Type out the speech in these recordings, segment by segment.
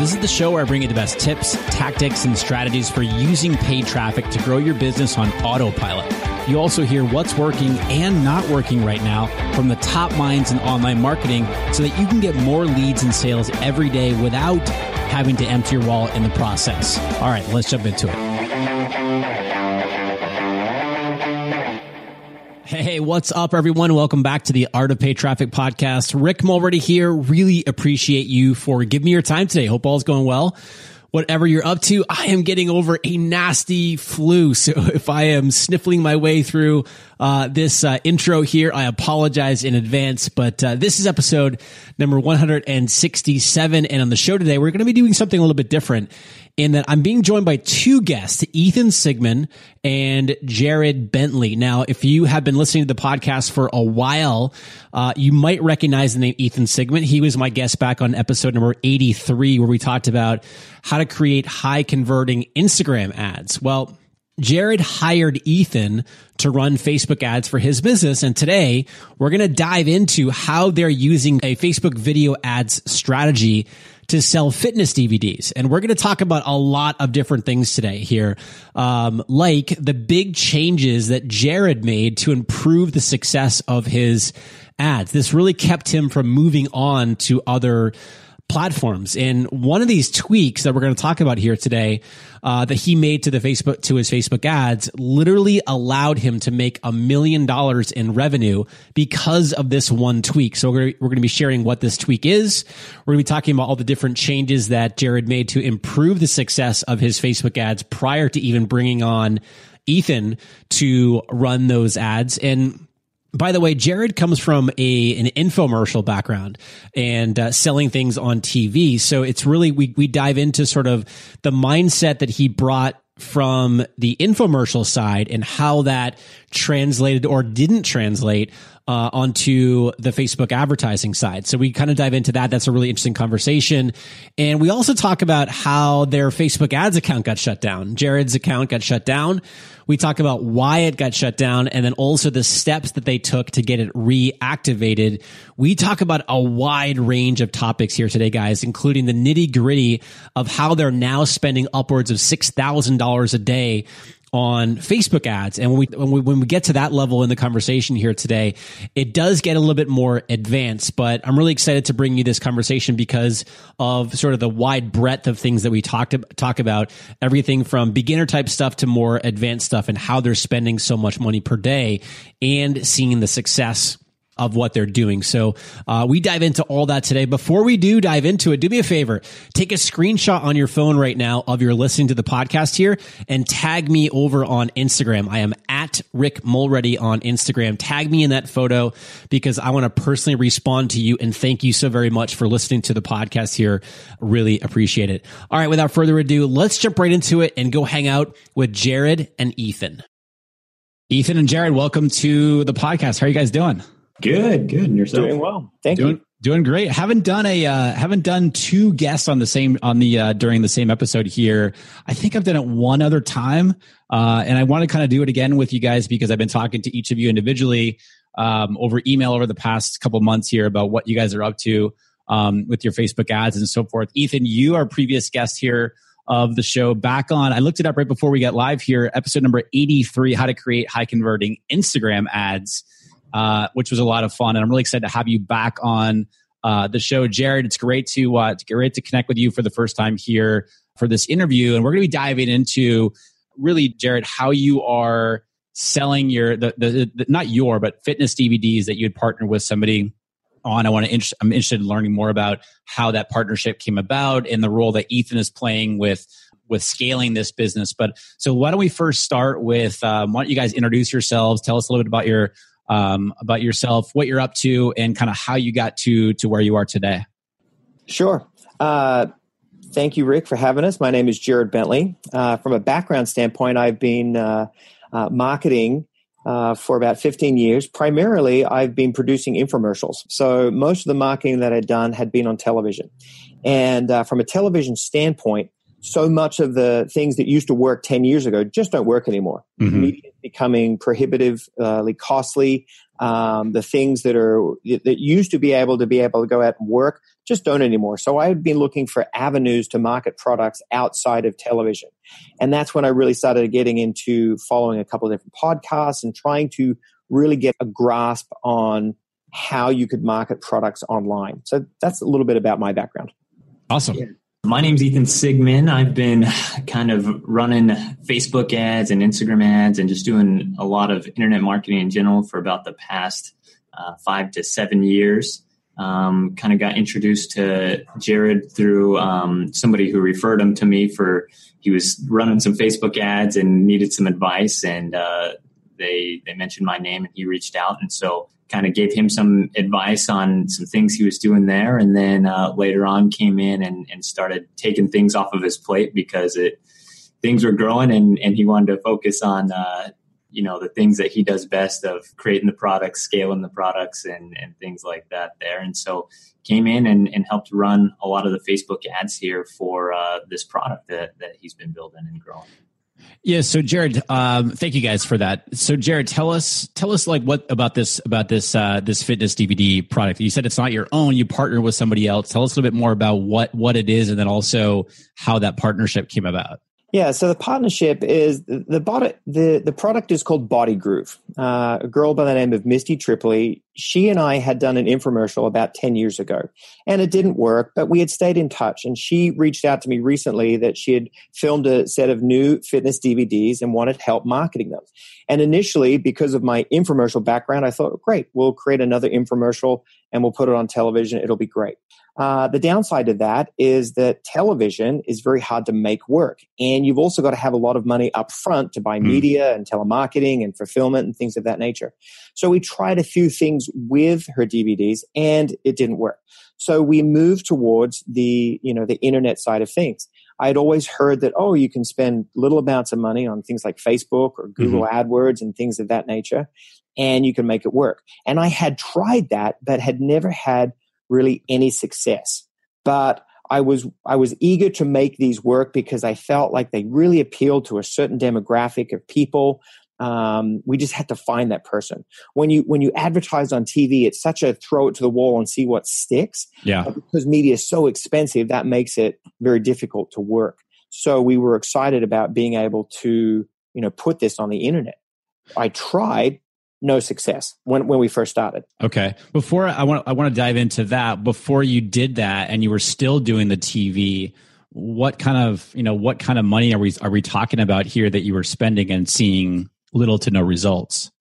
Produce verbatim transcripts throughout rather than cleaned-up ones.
This is the show where I bring you the best tips, tactics, and strategies for using paid traffic to grow your business on autopilot. You also hear what's working and not working right now from the top minds in online marketing so that you can get more leads and sales every day without having to empty your wallet in the process. All right, let's jump into it. Hey, what's up, everyone? Welcome back to the Art of Pay Traffic Podcast. Rick Mulready here. Really appreciate you for giving me your time today. Hope all's going well. Whatever you're up to, I am getting over a nasty flu. So if I am sniffling my way through uh this uh, intro here, I apologize in advance. But uh, this is episode number one hundred sixty-seven. And on the show today, we're going to be doing something a little bit different in that I'm being joined by two guests, Ethan Sigmon and Jarrod Bentley. Now, if you have been listening to the podcast for a while, uh you might recognize the name Ethan Sigmon. He was my guest back on episode number eighty-three, where we talked about how to to create high converting Instagram ads. Well, Jarrod hired Ethan to run Facebook ads for his business. And today we're going to dive into how they're using a Facebook video ads strategy to sell fitness D V Ds. And we're going to talk about a lot of different things today here, um, like the big changes that Jarrod made to improve the success of his ads. This really kept him from moving on to other platforms. And one of these tweaks that we're going to talk about here today, uh, that he made to the Facebook, to his Facebook ads, literally allowed him to make a million dollars in revenue because of this one tweak. So we're, we're going to be sharing what this tweak is. We're going to be talking about all the different changes that Jarrod made to improve the success of his Facebook ads prior to even bringing on Ethan to run those ads. And by the way, Jarrod comes from a an infomercial background and uh, selling things on T V. So it's really, we we dive into sort of the mindset that he brought from the infomercial side and how that translated or didn't translate uh, onto the Facebook advertising side. So we kind of dive into that. That's a really interesting conversation. And we also talk about how their Facebook ads account got shut down. Jarrod's account got shut down. We talk about why it got shut down and then also the steps that they took to get it reactivated. We talk about a wide range of topics here today, guys, including the nitty gritty of how they're now spending upwards of six thousand dollars a day on Facebook ads. And when we, when we, when we get to that level in the conversation here today, it does get a little bit more advanced, but I'm really excited to bring you this conversation because of sort of the wide breadth of things that we talked, talk about, everything from beginner type stuff to more advanced stuff and how they're spending so much money per day and seeing the success of what they're doing. So uh, we dive into all that today. Before we do dive into it, do me a favor. Take a screenshot on your phone right now of your listening to the podcast here and tag me over on Instagram. I am at Rick Mulready on Instagram. Tag me in that photo because I want to personally respond to you and thank you so very much for listening to the podcast here. Really appreciate it. All right, without further ado, let's jump right into it and go hang out with Jarrod and Ethan. Ethan and Jarrod, welcome to the podcast. How are you guys doing? Good, good. And yourself? Doing well. Thank doing, you. Doing great. Haven't done a uh, haven't done two guests on the same on the uh, during the same episode here. I think I've done it one other time, uh, and I want to kind of do it again with you guys because I've been talking to each of you individually um, over email over the past couple months here about what you guys are up to um, with your Facebook ads and so forth. Ethan, you are a previous guest here of the show back on. I looked it up right before we got live here. Episode number eighty-three: How to Create High Converting Instagram Ads. Uh, which was a lot of fun, and I'm really excited to have you back on uh, the show, Jarrod. It's great to uh, it's great to connect with you for the first time here for this interview, and we're going to be diving into really, Jarrod, how you are selling your the, the, the not your but fitness D V Ds that you had partnered with somebody on. I want to I'm interested in learning more about how that partnership came about and the role that Ethan is playing with with scaling this business. But so why don't we first start with um, why don't you guys introduce yourselves? Tell us a little bit about your Um, about yourself, what you're up to, and kind of how you got to to where you are today. Sure. Uh, thank you, Rick, for having us. My name is Jarrod Bentley. Uh, from a background standpoint, I've been uh, uh, marketing uh, for about fifteen years. Primarily, I've been producing infomercials. So most of the marketing that I'd done had been on television. And uh, from a television standpoint, so much of the things that used to work ten years ago just don't work anymore. Mm-hmm. Media is becoming prohibitively costly. Um, the things that are that used to be able to be able to go out and work just don't anymore. So I've been looking for avenues to market products outside of television. And that's when I really started getting into following a couple of different podcasts and trying to really get a grasp on how you could market products online. So that's a little bit about my background. Awesome. Yeah. My name's Ethan Sigmon. I've been kind of running Facebook ads and Instagram ads and just doing a lot of internet marketing in general for about the past uh, five to seven years. Um, kind of got introduced to Jarrod through um, somebody who referred him to me for, he was running some Facebook ads and needed some advice, and uh, they, they mentioned my name and he reached out. And so kind of gave him some advice on some things he was doing there. And then uh, later on came in and, and started taking things off of his plate because it things were growing and, and he wanted to focus on, uh, you know, the things that he does best of creating the products, scaling the products and, and things like that there. And so came in and, and helped run a lot of the Facebook ads here for uh, this product that, that he's been building and growing. Yeah. So Jarrod, um, thank you guys for that. So Jarrod, tell us, tell us like what about this, about this, uh, this fitness D V D product. You said it's not your own, you partnered with somebody else. Tell us a little bit more about what, what it is. And then also how that partnership came about. Yeah. So the partnership is the, the body, the, the product is called Body Groove. Uh, a girl by the name of Misty Tripoli. She and I had done an infomercial about ten years ago and it didn't work, but we had stayed in touch. And she reached out to me recently that she had filmed a set of new fitness D V Ds and wanted help marketing them. And initially, because of my infomercial background, I thought, great, we'll create another infomercial and we'll put it on television. It'll be great. Uh, the downside to that is that television is very hard to make work. And you've also got to have a lot of money up front to buy mm. media and telemarketing and fulfillment and things of that nature. So we tried a few things with her D V Ds and it didn't work. So we moved towards the, you know, the internet side of things. I'd always heard that, oh, you can spend little amounts of money on things like Facebook or Google mm-hmm. AdWords and things of that nature, and you can make it work. And I had tried that, but had never had really any success. But I was I was eager to make these work because I felt like they really appealed to a certain demographic of people. Um, we just had to find that person. When you when you advertise on T V, it's such a throw it to the wall and see what sticks. Yeah. But because media is so expensive, that makes it very difficult to work. So we were excited about being able to, you know, put this on the internet. I tried. No success when, when we first started. Okay. Before I want I want to dive into that. Before you did that and you were still doing the T V, what kind of, you know, what kind of money are we are we talking about here that you were spending and seeing little to no results?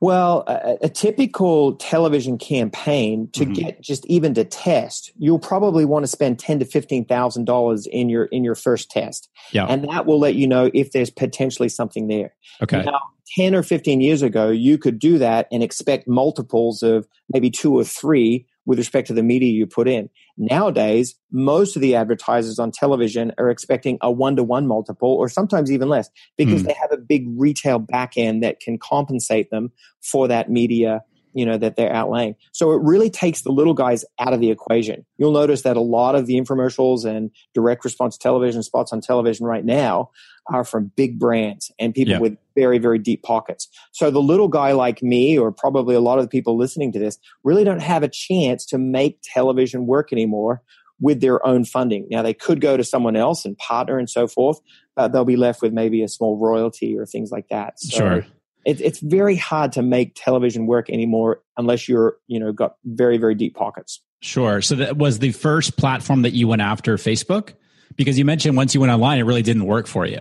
Well, a, a typical television campaign to mm-hmm. get just even to test, you'll probably want to spend ten to fifteen thousand dollars in your in your first test. Yeah. And that will let you know if there's potentially something there. Okay. Now, ten or fifteen years ago, you could do that and expect multiples of maybe two or three with respect to the media you put in. Nowadays, most of the advertisers on television are expecting a one-to-one multiple or sometimes even less because mm. they have a big retail back end that can compensate them for that media you know, that they're outlaying. So it really takes the little guys out of the equation. You'll notice that a lot of the infomercials and direct response television spots on television right now are from big brands and people yeah. with very, very deep pockets. So the little guy like me, or probably a lot of the people listening to this, really don't have a chance to make television work anymore with their own funding. Now, they could go to someone else and partner and so forth, but they'll be left with maybe a small royalty or things like that. So sure. It, it's very hard to make television work anymore unless you're, you know, got very, very deep pockets. Sure. So that was the first platform that you went after, Facebook? Because you mentioned once you went online, it really didn't work for you.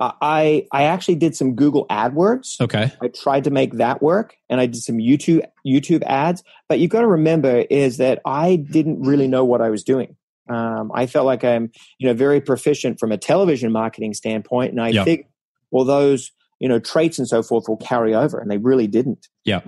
Uh, I, I actually did some Google AdWords. Okay. I tried to make that work, and I did some YouTube YouTube ads. But you've got to remember is that I didn't really know what I was doing. Um, I felt like I'm, you know, very proficient from a television marketing standpoint. And I yep. think, well, those, you know, traits and so forth will carry over. And they really didn't. Yeah.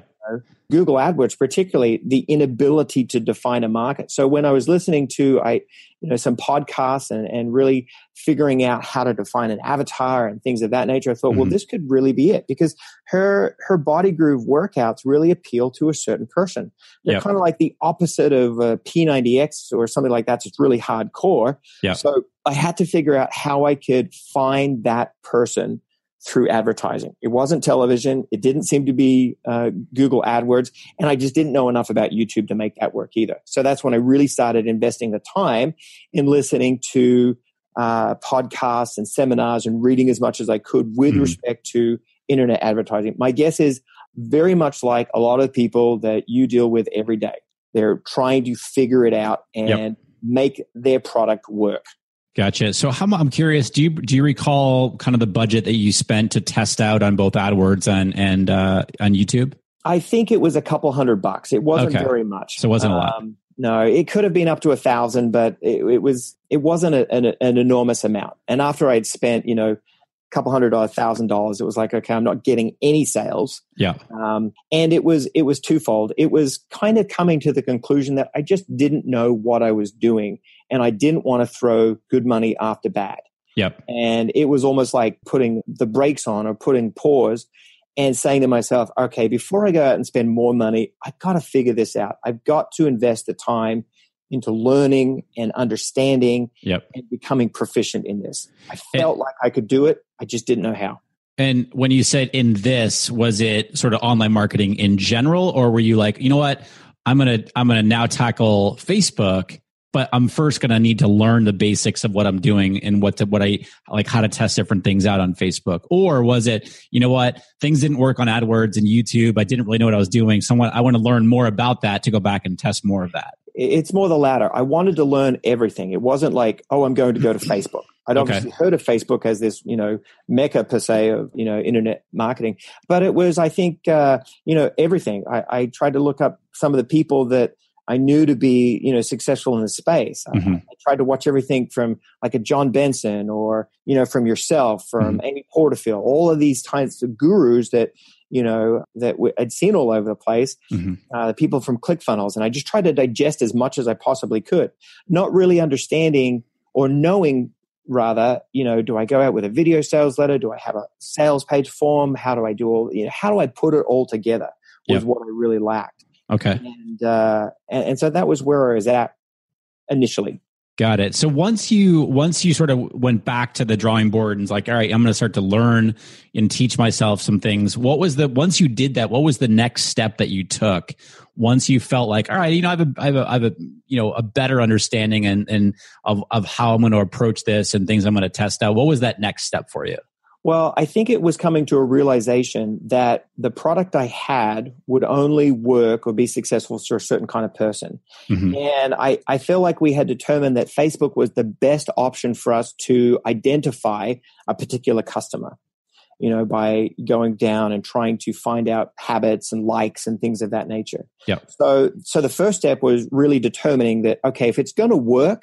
Google AdWords, particularly the inability to define a market. So when I was listening to I, you know, some podcasts and, and really figuring out how to define an avatar and things of that nature, I thought, mm-hmm. well, this could really be it, because her her Body Groove workouts really appeal to a certain person. They're yep. kind of like the opposite of a P ninety X or something like that. So it's really hardcore. Yep. So I had to figure out how I could find that person through advertising. It wasn't television. It didn't seem to be uh, Google AdWords. And I just didn't know enough about YouTube to make that work either. So that's when I really started investing the time in listening to uh, podcasts and seminars and reading as much as I could with mm. respect to internet advertising. My guess is very much like a lot of people that you deal with every day. They're trying to figure it out and yep. make their product work. Gotcha. So how, I'm curious, do you do you recall kind of the budget that you spent to test out on both AdWords and, and uh, on YouTube? I think it was a couple hundred bucks. It wasn't okay. very much. So it wasn't um, a lot. No, it could have been up to a thousand, but it, it, was, it wasn't a, an, an enormous amount. And after I'd spent, you know, a couple hundred or a thousand dollars, it was like, okay, I'm not getting any sales. Yeah. Um, and it was it was twofold. It was kind of coming to the conclusion that I just didn't know what I was doing. And I didn't want to throw good money after bad. Yep. And it was almost like putting the brakes on or putting pause and saying to myself, okay, before I go out and spend more money, I've got to figure this out. I've got to invest the time into learning and understanding yep. and becoming proficient in this. I felt and, like I could do it. I just didn't know how. And when you said in this, was it sort of online marketing in general? Or were you like, you know what, I'm going to, I'm going to now tackle Facebook, but I'm first going to need to learn the basics of what I'm doing and what to, what I like, how to test different things out on Facebook? Or was it, you know what, things didn't work on AdWords and YouTube. I didn't really know what I was doing. So I want to learn more about that to go back and test more of that. It's more the latter. I wanted to learn everything. It wasn't like, oh, I'm going to go to Facebook. I'd obviously okay. heard of Facebook as this, you know, mecca per se of, you know, internet marketing. But it was, I think, uh, you know, everything. I, I tried to look up some of the people that I knew to be, you know, successful in the space. Mm-hmm. I, I tried to watch everything from like a John Benson or, you know, from yourself, from mm-hmm. Amy Porterfield, all of these types of gurus that, you know, that we, I'd seen all over the place, mm-hmm. uh, the people from ClickFunnels. And I just tried to digest as much as I possibly could, not really understanding or knowing rather, you know, do I go out with a video sales letter? Do I have a sales page form? How do I do all, you know, how do I put it all together was yep. what I really lacked. Okay. And, uh, and and so that was where I was at initially. Got it. So once you once you sort of went back to the drawing board and it's like, all right, I'm going to start to learn and teach myself some things. What was the once you did that? What was the next step that you took? Once you felt like, all right, you know, I have a, I have a, I have a you know, a better understanding and and of of how I'm going to approach this and things I'm going to test out. What was that next step for you? Well, I think it was coming to a realization that the product I had would only work or be successful for a certain kind of person. Mm-hmm. And I, I feel like we had determined that Facebook was the best option for us to identify a particular customer, you know, by going down and trying to find out habits and likes and things of that nature. Yeah. So, so the first step was really determining that, okay, if it's going to work,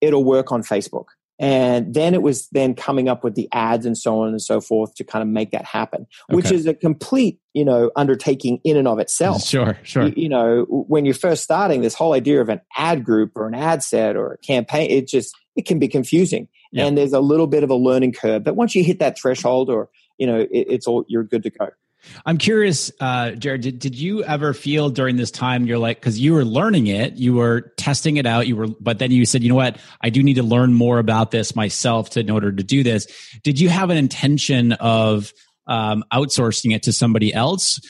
it'll work on Facebook. And then it was then coming up with the ads and so on and so forth to kind of make that happen, okay. which is a complete, you know, undertaking in and of itself. Sure, sure. You, you know, when you're first starting, this whole idea of an ad group or an ad set or a campaign, it just, it can be confusing. Yeah. And there's a little bit of a learning curve. But once you hit that threshold or, you know, it, it's all, you're good to go. I'm curious, uh, Jarrod, did, did you ever feel during this time, you're like, because you were learning it, you were testing it out, you were, but then you said, you know what, I do need to learn more about this myself to, in order to do this. Did you have an intention of um, outsourcing it to somebody else?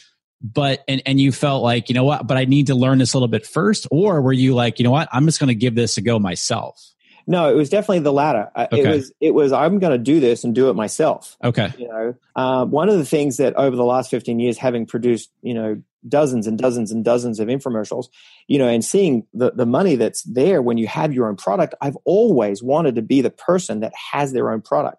But, and, and you felt like, you know what, but I need to learn this a little bit first? Or were you like, you know what, I'm just going to give this a go myself? No, it was definitely the latter. Okay. It was, it was, I'm going to do this and do it myself. Okay. You know, uh, one of the things that over the last fifteen years, having produced, you know, dozens and dozens and dozens of infomercials, you know, and seeing the, the money that's there when you have your own product, I've always wanted to be the person that has their own product.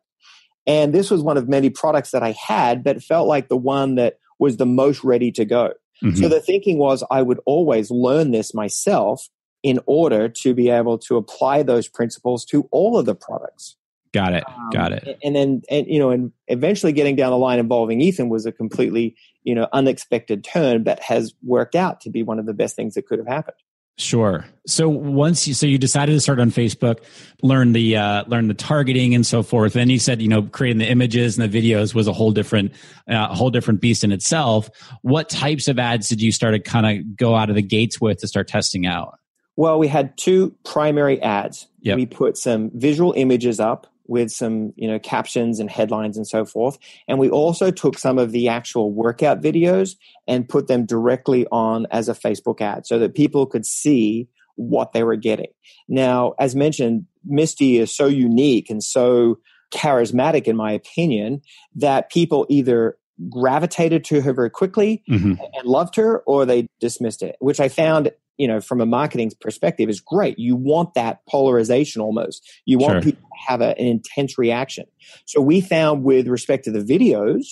And this was one of many products that I had, but it felt like the one that was the most ready to go. Mm-hmm. So the thinking was I would always learn this myself in order to be able to apply those principles to all of the products. Got it. Um, Got it. And then, and, you know, and eventually getting down the line involving Ethan was a completely, you know, unexpected turn, but has worked out to be one of the best things that could have happened. Sure. So once you, so you decided to start on Facebook, learn the, uh, learn the targeting and so forth. Then you said, you know, creating the images and the videos was a whole different, uh, a whole different beast in itself. What types of ads did you start to kind of go out of the gates with to start testing out? Well, we had two primary ads. Yep. We put some visual images up with some, you know, captions and headlines and so forth. And we also took some of the actual workout videos and put them directly on as a Facebook ad so that people could see what they were getting. Now, as mentioned, Misty is so unique and so charismatic, in my opinion, that people either gravitated to her very quickly mm-hmm. and loved her, or they dismissed it, which I found, you know, from a marketing perspective is great. You want that polarization almost. You want sure. people to have a, an intense reaction. So we found with respect to the videos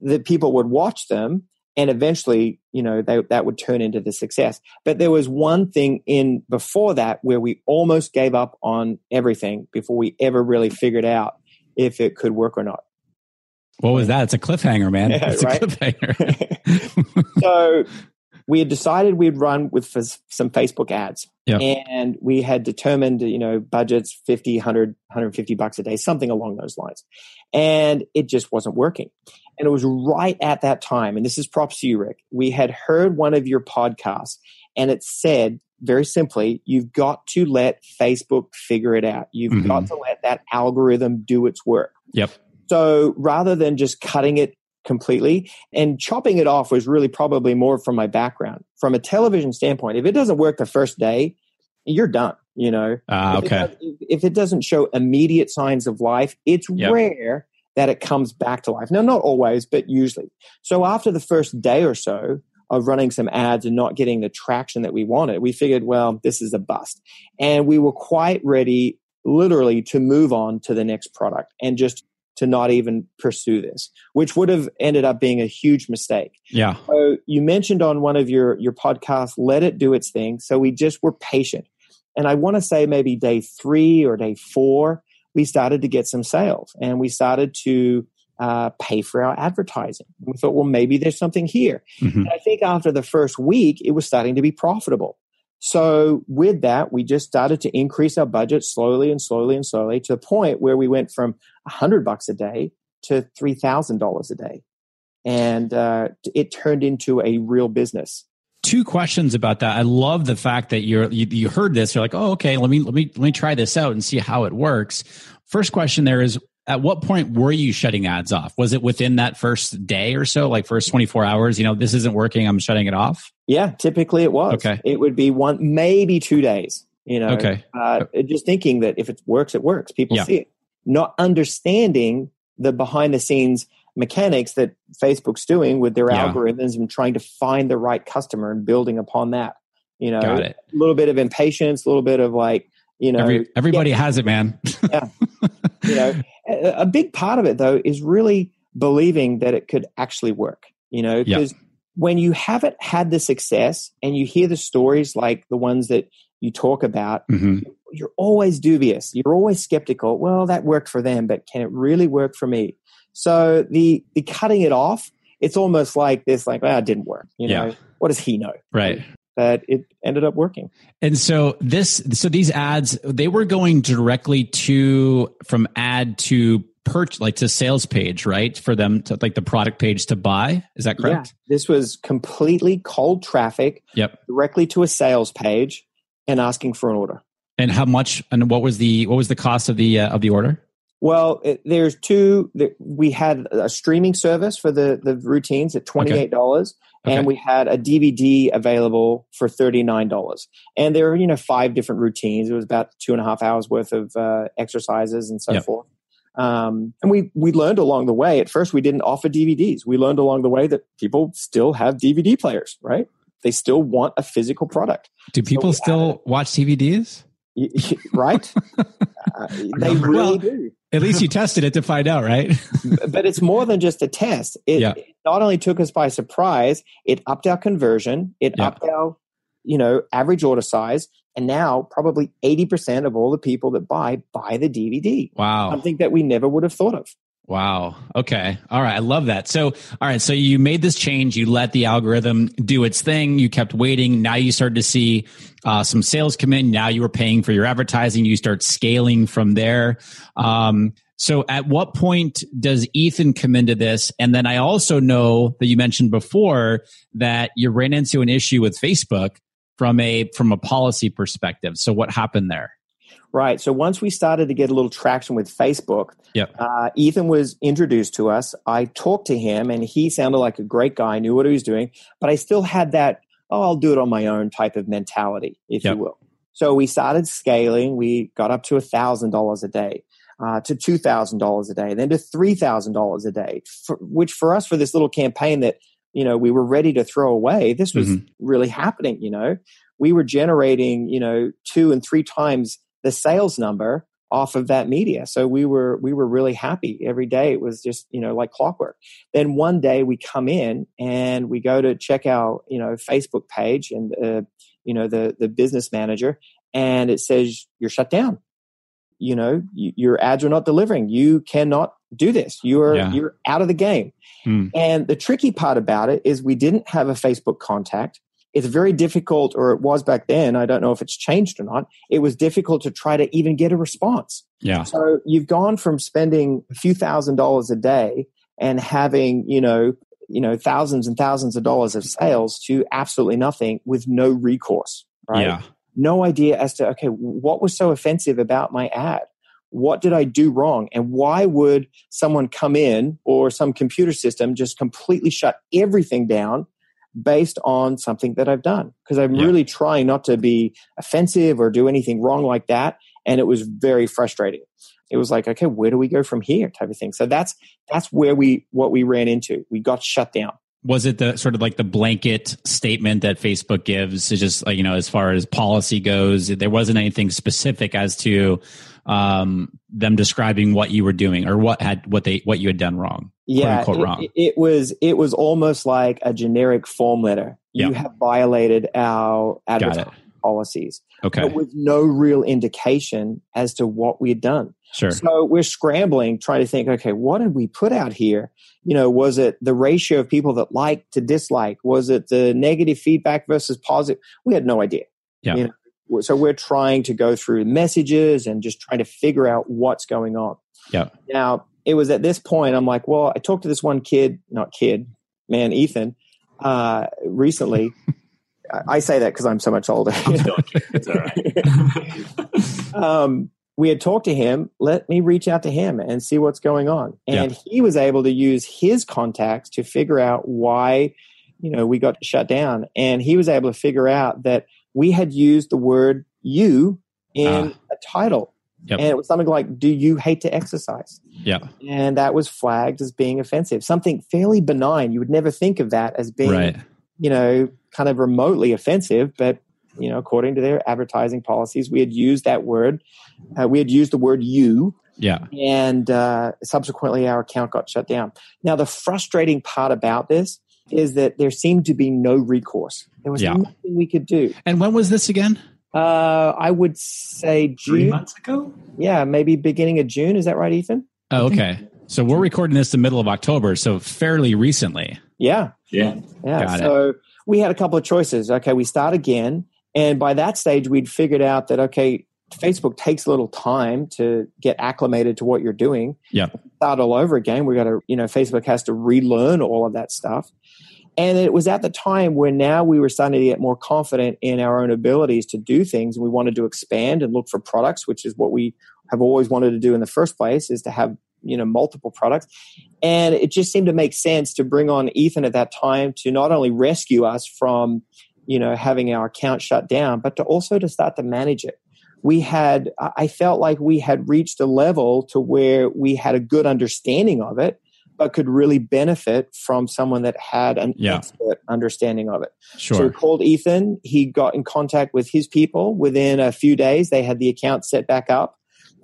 that people would watch them and eventually, you know, they, that would turn into the success. But there was one thing in before that where we almost gave up on everything before we ever really figured out if it could work or not. What was that? It's a cliffhanger, man. Yeah, it's right? a cliffhanger. So we had decided we'd run with some Facebook ads yep. and we had determined, you know, budgets, fifty, one hundred, one hundred fifty bucks a day, something along those lines. And it just wasn't working. And it was right at that time. And this is props to you, Rick. We had heard one of your podcasts and it said very simply, you've got to let Facebook figure it out. You've mm-hmm. got to let that algorithm do its work. Yep. So rather than just cutting it completely, and chopping it off was really probably more from my background. From a television standpoint, if it doesn't work the first day, you're done, you know. Uh, okay. If it, if it doesn't show immediate signs of life, it's yep. rare that it comes back to life. Now, not always, but usually. So after the first day or so of running some ads and not getting the traction that we wanted, we figured, well, this is a bust. And we were quite ready, literally, to move on to the next product and just to not even pursue this, which would have ended up being a huge mistake. Yeah. So you mentioned on one of your, your podcasts, let it do its thing. So we just were patient. And I want to say maybe day three or day four, we started to get some sales and we started to uh, pay for our advertising. We thought, well, maybe there's something here. Mm-hmm. And I think after the first week, it was starting to be profitable. So with that, we just started to increase our budget slowly and slowly and slowly to the point where we went from one hundred bucks a day to three thousand dollars a day. And uh, it turned into a real business. Two questions about that. I love the fact that you're, you you heard this. You're like, oh, okay, let me, let me, let me try this out and see how it works. First question there is, at what point were you shutting ads off? Was it within that first day or so, like first twenty-four hours? You know, this isn't working, I'm shutting it off? Yeah, typically it was. Okay. It would be one, maybe two days, you know. Okay. Uh, just thinking that if it works, it works. People yeah. see it. Not understanding the behind the scenes mechanics that Facebook's doing with their yeah. algorithms and trying to find the right customer and building upon that. You know, a little bit of impatience, a little bit of like, you know. Every, everybody yeah. has it, man. Yeah. You know, a big part of it, though, is really believing that it could actually work, you know, because yep. when you haven't had the success and you hear the stories like the ones that you talk about, mm-hmm. you're always dubious. You're always skeptical. Well, that worked for them, but can it really work for me? So the, the cutting it off, it's almost like this, like, well, it didn't work. You yeah. know, what does he know? Right. That it ended up working. And so this, so these ads, they were going directly to, from ad to purchase, like to sales page, right? For them to like the product page to buy. Is that correct? Yeah, this was completely cold traffic, yep, directly to a sales page and asking for an order. And how much? And what was the what was the cost of the uh, of the order? Well, it, there's two. The, we had a streaming service for the the routines at twenty-eight dollars, okay. Okay. And we had a D V D available for thirty-nine dollars. And there were you know five different routines. It was about two and a half hours worth of uh, exercises and so yep. forth. Um, and we we learned along the way. At first, we didn't offer D V Ds. We learned along the way that people still have D V D players, right? They still want a physical product. Do people so still added, watch D V Ds? Right? uh, they really well, do. At least you tested it to find out, right? But it's more than just a test. It, yeah. it not only took us by surprise, it upped our conversion, it yeah. upped our you know, average order size, and now probably eighty percent of all the people that buy, buy the D V D. Wow. Something that we never would have thought of. Wow. Okay. All right. I love that. So, all right. So you made this change. You let the algorithm do its thing. You kept waiting. Now you started to see uh, some sales come in. Now you were paying for your advertising. You start scaling from there. Um, so at what point does Ethan come into this? And then I also know that you mentioned before that you ran into an issue with Facebook from a, from a policy perspective. So what happened there? Right. So once we started to get a little traction with Facebook, yep. uh, Ethan was introduced to us. I talked to him and he sounded like a great guy, knew what he was doing, but I still had that, oh, I'll do it on my own type of mentality, if yep. you will. So we started scaling. We got up to one thousand dollars a day, uh, to two thousand dollars a day, then to three thousand dollars a day, for, which for us, for this little campaign that, you know, we were ready to throw away, this was mm-hmm. really happening, you know. We were generating, you know, two and three times the sales number off of that media. So we were we were really happy every day. It was just, you know, like clockwork. Then one day we come in and we go to check our, you know, Facebook page and, uh, you know, the the business manager, and it says, you're shut down. You know, you, your ads are not delivering. You cannot do this. You are, yeah. You're out of the game. Mm. And the tricky part about it is we didn't have a Facebook contact. It's very difficult, or it was back then. I don't know if it's changed or not. It was difficult to try to even get a response. Yeah. So you've gone from spending a few thousand dollars a day and having, you know, you know, thousands and thousands of dollars of sales to absolutely nothing with no recourse, right? Yeah. No idea as to, okay, what was so offensive about my ad? What did I do wrong? And why would someone come in or some computer system just completely shut everything down based on something that I've done? Because I'm yeah. really trying not to be offensive or do anything wrong like that. And it was very frustrating. It was like, okay, where do we go from here type of thing. So that's that's where we what we ran into. We got shut down. Was it the sort of like the blanket statement that Facebook gives? It's just, you know, as far as policy goes, there wasn't anything specific as to um, them describing what you were doing or what had what they what you had done wrong. Yeah, quote, unquote, it, wrong. it was it was almost like a generic form letter. You yep. have violated our advertising policies, okay, but with no real indication as to what we had done. Sure. So we're scrambling, trying to think, okay, what did we put out here? You know, was it the ratio of people that like to dislike? Was it the negative feedback versus positive? We had no idea. Yeah. You know? So we're trying to go through messages and just trying to figure out what's going on. Yeah. Now, it was at this point, I'm like, well, I talked to this one kid, not kid, man, Ethan, uh, recently. I say that because I'm so much older. I'm still a kid. It's all right. um, We had talked to him. Let me reach out to him and see what's going on. And yeah. he was able to use his contacts to figure out why, you know, we got shut down. And he was able to figure out that we had used the word "you" in uh, a title, yep. and it was something like "Do you hate to exercise?" Yeah, and that was flagged as being offensive. Something fairly benign. You would never think of that as being, right. you know, kind of remotely offensive, but. You know, according to their advertising policies, we had used that word. Uh, we had used the word "you." Yeah. And uh, subsequently, our account got shut down. Now, the frustrating part about this is that there seemed to be no recourse. There was yeah. nothing we could do. And when was this again? Uh, I would say June. Three months ago? Yeah, maybe beginning of June. Is that right, Ethan? Oh, okay. So we're recording this the middle of October, so fairly recently. Yeah. Yeah. Yeah. Got so it. We had a couple of choices. Okay, we start again. And by that stage, we'd figured out that, okay, Facebook takes a little time to get acclimated to what you're doing. Yeah. Start all over again. We got to, you know, Facebook has to relearn all of that stuff. And it was at the time where now we were starting to get more confident in our own abilities to do things. We wanted to expand and look for products, which is what we have always wanted to do in the first place, is to have, you know, multiple products. And it just seemed to make sense to bring on Ethan at that time to not only rescue us from, you know, having our account shut down, but to also to start to manage it. We had, I felt like we had reached a level to where we had a good understanding of it, but could really benefit from someone that had an yeah. expert understanding of it. Sure. So we called Ethan. He got in contact with his people. Within a few days, they had the account set back up,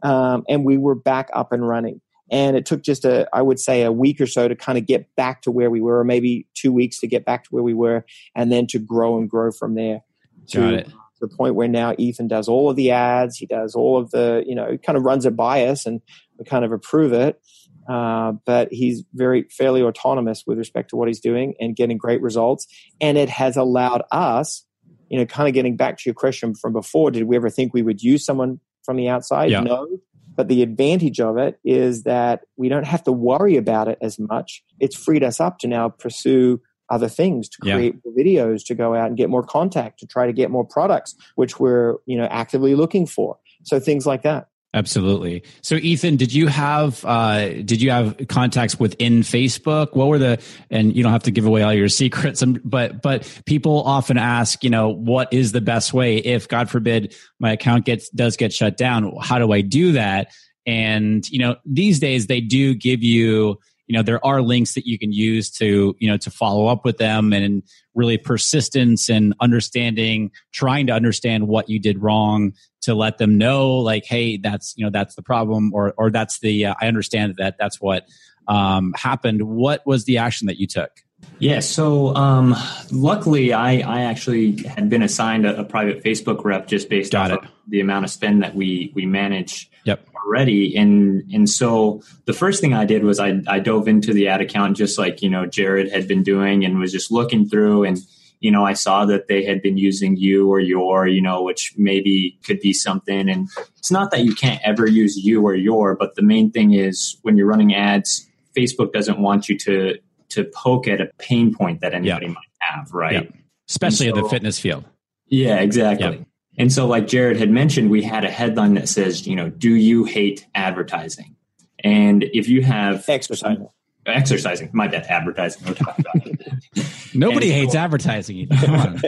um, and we were back up and running. And it took just a, I would say, a week or so to kind of get back to where we were, or maybe two weeks to get back to where we were, and then to grow and grow from there. To, got it. The point where now Ethan does all of the ads, he does all of the, you know, kind of runs it by us and we kind of approve it. Uh, but he's very fairly autonomous with respect to what he's doing and getting great results. And it has allowed us, you know, kind of getting back to your question from before, did we ever think we would use someone from the outside? Yeah. No. But the advantage of it is that we don't have to worry about it as much. It's freed us up to now pursue other things, to create yeah. videos, to go out and get more contact, to try to get more products, which we're, you know, actively looking for. So things like that. Absolutely. So Ethan, did you have uh, did you have contacts within Facebook? What were the, and you don't have to give away all your secrets, but but people often ask, you know, what is the best way if, God forbid, my account gets does get shut down? How do I do that? And, you know, these days they do give you, you know, there are links that you can use to, you know, to follow up with them, and really persistence and understanding, trying to understand what you did wrong to let them know, like, hey, that's, you know, that's the problem, or or that's the, uh, I understand that that's what um, happened. What was the action that you took? Yeah. So um, luckily, I, I actually had been assigned a, a private Facebook rep just based on the amount of spend that we we manage yep. already. And and so the first thing I did was I, I dove into the ad account just like, you know, Jarrod had been doing, and was just looking through, and, you know, I saw that they had been using you or your, you know, which maybe could be something. And it's not that you can't ever use you or your, but the main thing is when you're running ads, Facebook doesn't want you to to poke at a pain point that anybody yep. might have, right? Yep. Especially so, in the fitness field. Yeah, exactly. Yep. And so like Jarrod had mentioned, we had a headline that says, you know, do you hate advertising? And if you have... Exercising. Exercising. My bad, advertising. We're talking about Nobody so, hates advertising. Come on.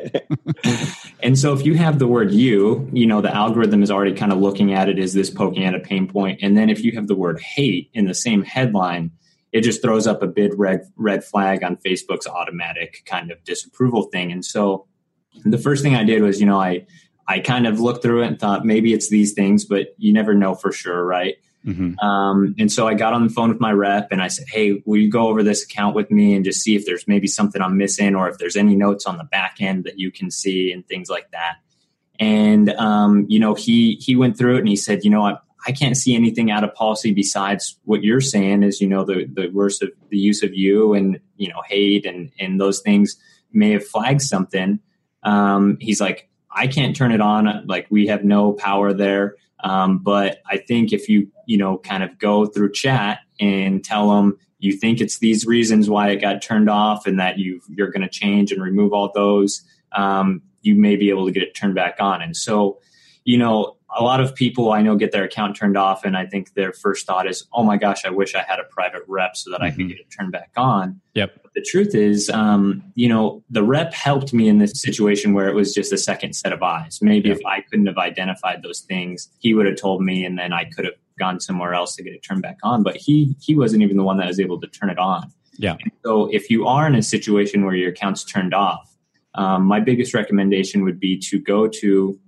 And so if you have the word you, you know, the algorithm is already kind of looking at it. Is this poking at a pain point? And then if you have the word hate in the same headline, it just throws up a big red red flag on Facebook's automatic kind of disapproval thing. And so the first thing I did was, you know, I, I kind of looked through it and thought maybe it's these things, but you never know for sure, right? Mm-hmm. Um, and so I got on the phone with my rep and I said, hey, will you go over this account with me and just see if there's maybe something I'm missing, or if there's any notes on the back end that you can see and things like that. And, um, you know, he he went through it and he said, you know, I I can't see anything out of policy besides what you're saying is, you know, the, the worst of the use of you and, you know, hate and, and those things may have flagged something. Um, he's like, I can't turn it on. Like, we have no power there. Um, but I think if you, you know, kind of go through chat and tell them you think it's these reasons why it got turned off and that you you're going to change and remove all those, um, you may be able to get it turned back on. And so, you know, a lot of people I know get their account turned off, and I think their first thought is, oh my gosh, I wish I had a private rep so that mm-hmm. I could get it turned back on. Yep. But the truth is, um, you know, the rep helped me in this situation where it was just a second set of eyes. Maybe yep. if I couldn't have identified those things, he would have told me, and then I could have gone somewhere else to get it turned back on. But he, he wasn't even the one that was able to turn it on. Yeah. And so if you are in a situation where your account's turned off, um, my biggest recommendation would be to go to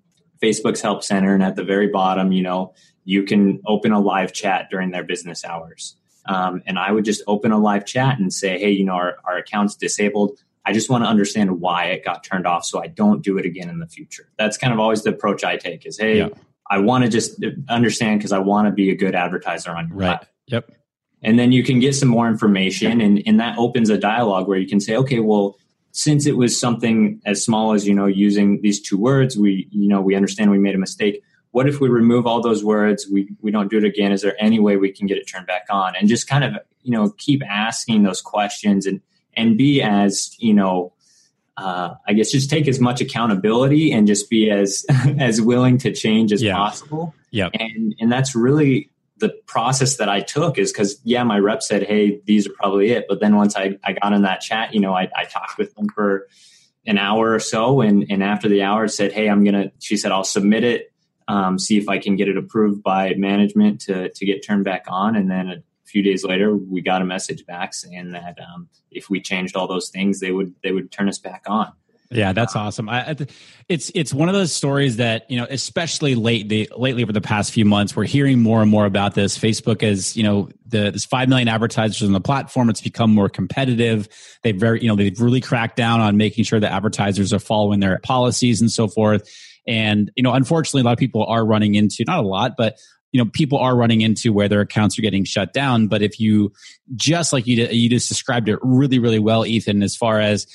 Facebook's help center, and at the very bottom, you know, you can open a live chat during their business hours. Um, and I would just open a live chat and say, hey, you know, our, our account's disabled. I just want to understand why it got turned off so I don't do it again in the future. That's kind of always the approach I take is, hey, yeah. I want to just understand because I want to be a good advertiser on your right. Yep. And then you can get some more information, and, and that opens a dialogue where you can say, okay, well, since it was something as small as, you know, using these two words, we, you know, we understand we made a mistake. what if we remove all those words? We, we don't do it again. Is there any way we can get it turned back on? And just kind of, you know, keep asking those questions and, and be as, you know, uh, I guess just take as much accountability and just be as, as willing to change as yeah. possible. Yeah. And, and that's really the process that I took is because, yeah, my rep said, hey, these are probably it. But then once I, I got in that chat, you know, I, I talked with them for an hour or so. And, and after the hour said, hey, I'm going to, she said, I'll submit it. Um, see if I can get it approved by management to, to get turned back on. And then a few days later, we got a message back saying that um, if we changed all those things, they would they would turn us back on. Yeah, that's um, awesome. I, it's it's one of those stories that, you know, especially late the, lately over the past few months, we're hearing more and more about this. Facebook is, you know, the, there's five million advertisers on the platform. It's become more competitive. They've very, you know, they've really cracked down on making sure that advertisers are following their policies and so forth. And, you know, unfortunately, a lot of people are running into, not a lot, but, you know, people are running into where their accounts are getting shut down. But if you, just like you, you just described it really, really well, Ethan, as far as,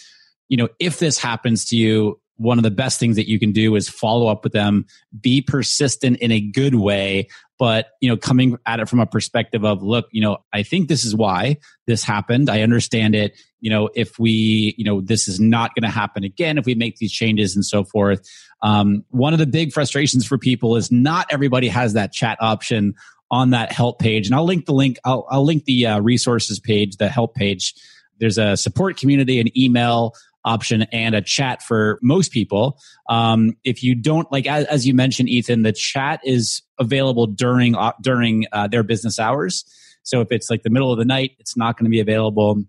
you know, if this happens to you, one of the best things that you can do is follow up with them, be persistent in a good way, but, you know, coming at it from a perspective of, look, you know, I think this is why this happened. I understand it. You know, if we, you know, this is not going to happen again, if we make these changes and so forth. Um, one of the big frustrations for people is not everybody has that chat option on that help page. And I'll link the link, I'll, I'll link the uh, resources page, the help page. There's a support community, an email option, and a chat for most people. Um, if you don't, like, as, as you mentioned, Ethan, the chat is available during, uh, during uh, their business hours. So if it's like the middle of the night, it's not going to be available.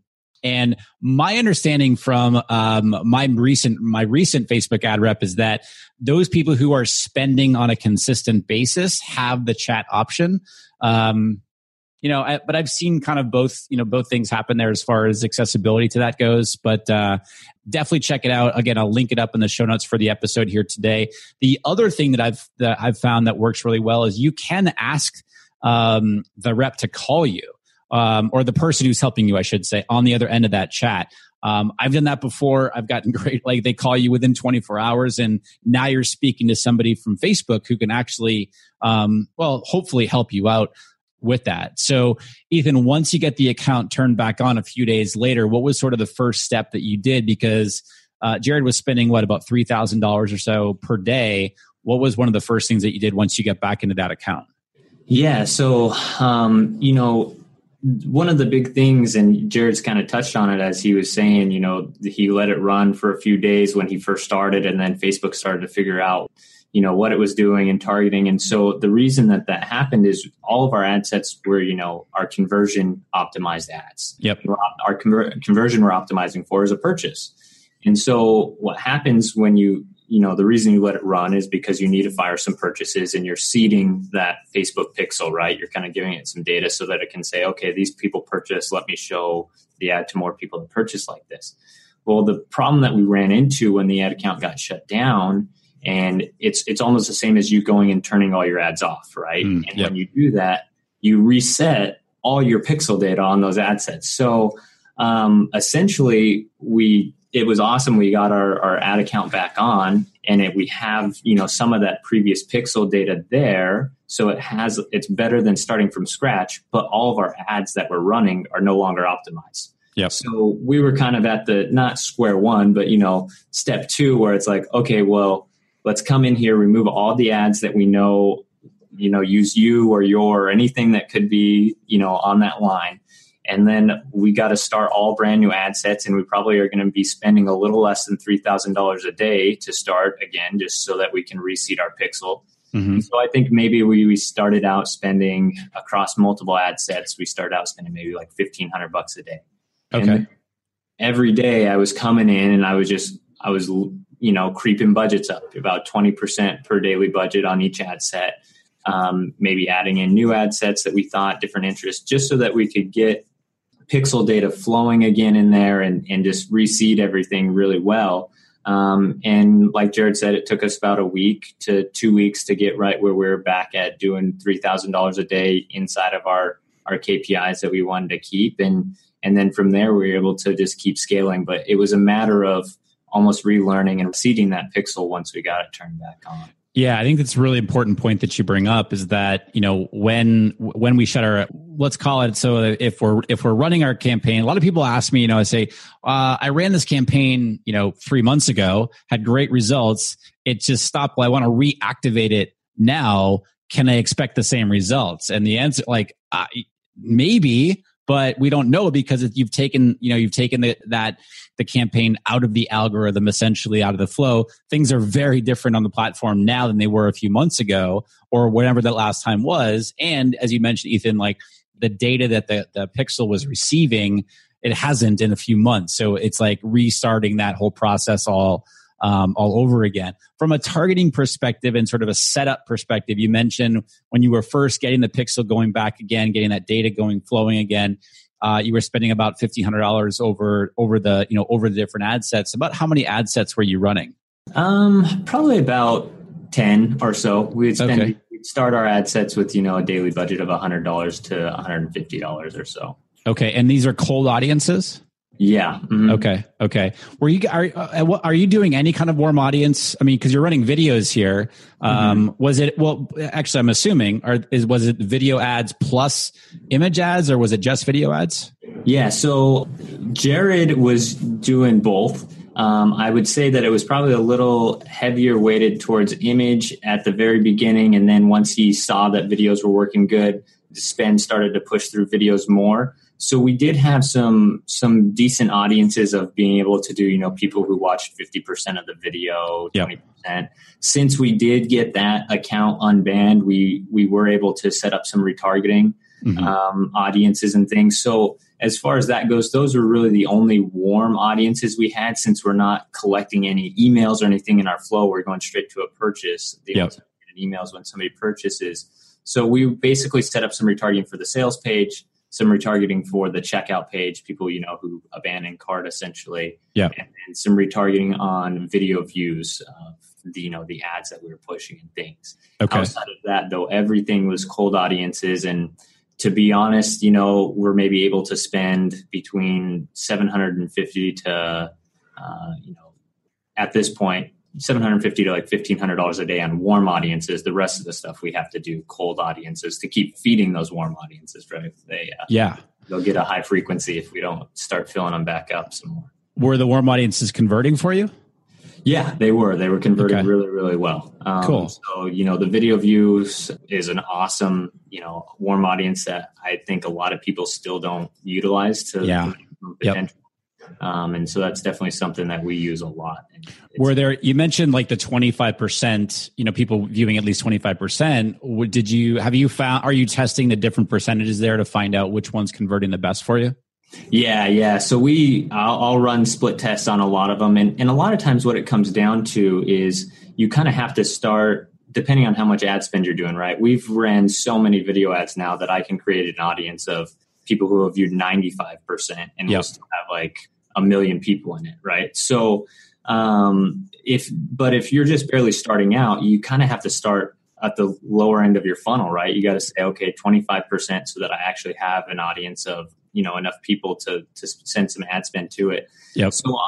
And my understanding from um, my recent my recent Facebook ad rep is that those people who are spending on a consistent basis have the chat option. Um, you know, I, but I've seen kind of both, you know, both things happen there as far as accessibility to that goes. But uh, definitely check it out. Again, I'll link it up in the show notes for the episode here today. The other thing that I've that I've found that works really well is you can ask um, the rep to call you. Um, or the person who's helping you, I should say, on the other end of that chat. Um, I've done that before. I've gotten great, like they call you within twenty-four hours and now you're speaking to somebody from Facebook who can actually, um, well, hopefully help you out with that. So Ethan, once you get the account turned back on a few days later, what was sort of the first step that you did? Because uh, Jarrod was spending, what, about three thousand dollars or so per day. What was one of the first things that you did once you got back into that account? Yeah. So, um, you know, one of the big things, and Jarrod's kind of touched on it as he was saying, you know, he let it run for a few days when he first started, and then Facebook started to figure out, you know, what it was doing and targeting. And so the reason that that happened is all of our ad sets were, you know, our conversion optimized ads. Yep. Our conver- conversion we're optimizing for is a purchase. And so what happens when you, you know, the reason you let it run is because you need to fire some purchases and you're seeding that Facebook pixel, right? You're kind of giving it some data so that it can say, okay, these people purchased. Let me show the ad to more people that purchase like this. Well, the problem that we ran into when the ad account got shut down, and it's it's almost the same as you going and turning all your ads off, right? Mm, and yep. when you do that, you reset all your pixel data on those ad sets. So um, essentially, we... It was awesome. We got our, our ad account back on, and it, we have, you know, some of that previous pixel data there. So it has, it's better than starting from scratch, but all of our ads that we're running are no longer optimized. Yeah. So we were kind of at the, not square one, but, you know, step two, where it's like, okay, well, let's come in here, remove all the ads that we know, you know, use you or your, or anything that could be, you know, on that line. And then we got to start all brand new ad sets, and we probably are going to be spending a little less than three thousand dollars a day to start again, just so that we can reseed our pixel. Mm-hmm. So I think maybe we, we started out spending across multiple ad sets. We started out spending maybe like fifteen hundred bucks a day. Okay. And every day I was coming in and I was just, I was, you know, creeping budgets up about twenty percent per daily budget on each ad set. Um, maybe adding in new ad sets that we thought different interests, just so that we could get pixel data flowing again in there and, and just reseed everything really well. Um, and like Jarrod said, it took us about a week to two weeks to get right where we're back at doing three thousand dollars a day inside of our, our K P Is that we wanted to keep. And, and then from there, we were able to just keep scaling. But it was a matter of almost relearning and seeding that pixel once we got it turned back on. Yeah, I think that's a really important point that you bring up is that, you know, when when we shut our, let's call it, so if we're if we're running our campaign, a lot of people ask me, you know, I say, uh, I ran this campaign, you know, three months ago, had great results. It just stopped. Well, I want to reactivate it now. Can I expect the same results? And the answer, like, uh, maybe, but we don't know because you've taken, you know, you've taken the, that the campaign out of the algorithm, essentially out of the flow. Things are very different on the platform now than they were a few months ago, or whatever that last time was. And as you mentioned, Ethan, like the data that the, the pixel was receiving, it hasn't in a few months. So it's like restarting that whole process all. Um, all over again. From a targeting perspective and sort of a setup perspective, you mentioned when you were first getting the pixel going back again, getting that data going, flowing again, uh, you were spending about fifteen hundred dollars over over the you know over the different ad sets. About how many ad sets were you running? Um, probably about ten or so. We would spend, okay. We'd start our ad sets with you know a daily budget of one hundred dollars to one hundred fifty dollars or so. Okay, and these are cold audiences? Yeah. Mm-hmm. Okay. Okay. Were you are are you doing any kind of warm audience? I mean, because you're running videos here. Um, mm-hmm. Was it well? Actually, I'm assuming. Are is was it video ads plus image ads, or was it just video ads? Yeah. So Jarrod was doing both. Um, I would say that it was probably a little heavier weighted towards image at the very beginning, and then once he saw that videos were working good, the spend started to push through videos more. So we did have some some decent audiences of being able to do, you know, people who watched fifty percent of the video, twenty percent. Yep. Since we did get that account unbanned, we we were able to set up some retargeting mm-hmm. um, audiences and things. So as far as that goes, those were really the only warm audiences we had since we're not collecting any emails or anything in our flow. We're going straight to a purchase. The yep. emails when somebody purchases. So we basically set up some retargeting for the sales page, some retargeting for the checkout page, people, you know, who abandon cart essentially, yeah, and, and some retargeting on video views of the, you know, the ads that we were pushing and things. Okay. Outside of that though, everything was cold audiences. And to be honest, you know, we're maybe able to spend between seven hundred fifty to, uh, you know, at this point, seven hundred fifty dollars to like fifteen hundred dollars a day on warm audiences. The rest of the stuff we have to do cold audiences to keep feeding those warm audiences, right? They, uh, yeah. They'll get a high frequency if we don't start filling them back up some more. Were the warm audiences converting for you? Yeah, they were. They were converting okay. really, really well. Um, cool. So, you know, the video views is an awesome, you know, warm audience that I think a lot of people still don't utilize to yeah. potential. Yep. Um, and so that's definitely something that we use a lot. Were there, you mentioned like the twenty-five percent, you know, people viewing at least twenty-five percent. Did you, have you found, are you testing the different percentages there to find out which one's converting the best for you? Yeah. Yeah. So we, I'll, I'll run split tests on a lot of them. And, and a lot of times what it comes down to is you kind of have to start depending on how much ad spend you're doing, right? We've ran so many video ads now that I can create an audience of people who have viewed ninety-five percent and yep. we'll still have like a million people in it, right? So, um, if, but if you're just barely starting out, you kind of have to start at the lower end of your funnel, right? You got to say, okay, twenty-five percent so that I actually have an audience of, you know, enough people to, to send some ad spend to it. Yep. So uh,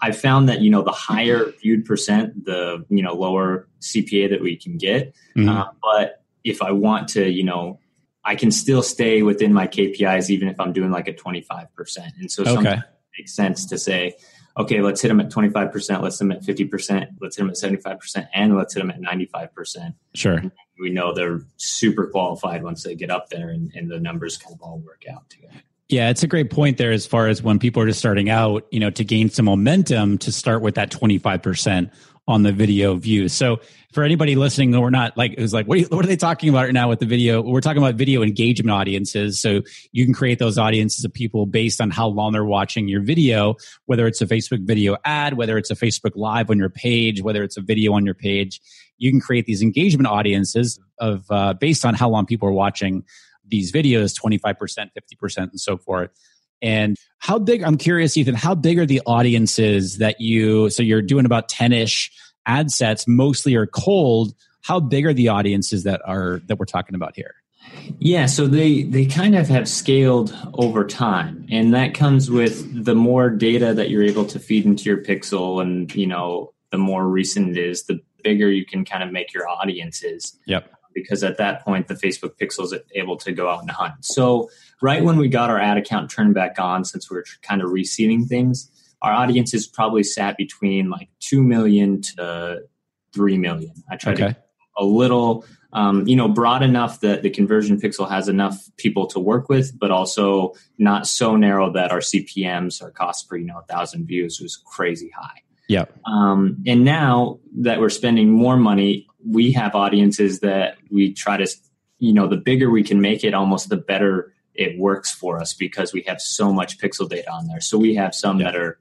I found that, you know, the higher viewed percent, the, you know, lower C P A that we can get. Mm-hmm. Uh, but if I want to, you know, I can still stay within my K P Is, even if I'm doing like a twenty-five percent. And so sometimes okay. it makes sense to say, okay, let's hit them at twenty-five percent, let's hit them at fifty percent, let's hit them at seventy-five percent, and let's hit them at ninety-five percent. Sure. And we know they're super qualified once they get up there and, and the numbers kind of all work out together. Yeah, it's a great point there as far as when people are just starting out, you know, to gain some momentum to start with that twenty-five percent on the video view. So for anybody listening, we're not like, it was like, what are, you, what are they talking about right now with the video? We're talking about video engagement audiences. So you can create those audiences of people based on how long they're watching your video, whether it's a Facebook video ad, whether it's a Facebook Live on your page, whether it's a video on your page. You can create these engagement audiences of uh, based on how long people are watching these videos, twenty-five percent, fifty percent, and so forth. And how big, I'm curious, Ethan, how big are the audiences that you, so you're doing about ten-ish ad sets, mostly are cold. How big are the audiences that are, that we're talking about here? Yeah, so they, they kind of have scaled over time, and that comes with the more data that you're able to feed into your pixel, and, you know, the more recent it is, the bigger you can kind of make your audience is. Yep. Because at that point, the Facebook pixel is able to go out and hunt. So right when we got our ad account turned back on, since we were kind of reseeding things, our audience is probably sat between like two million to three million. I tried okay. to a little... Um, you know, broad enough that the conversion pixel has enough people to work with, but also not so narrow that our C P Ms, our cost per, you know, a thousand views was crazy high. Yeah. Um, and now that we're spending more money, we have audiences that we try to, you know, the bigger we can make it, almost the better it works for us, because we have so much pixel data on there. So we have some yep. that are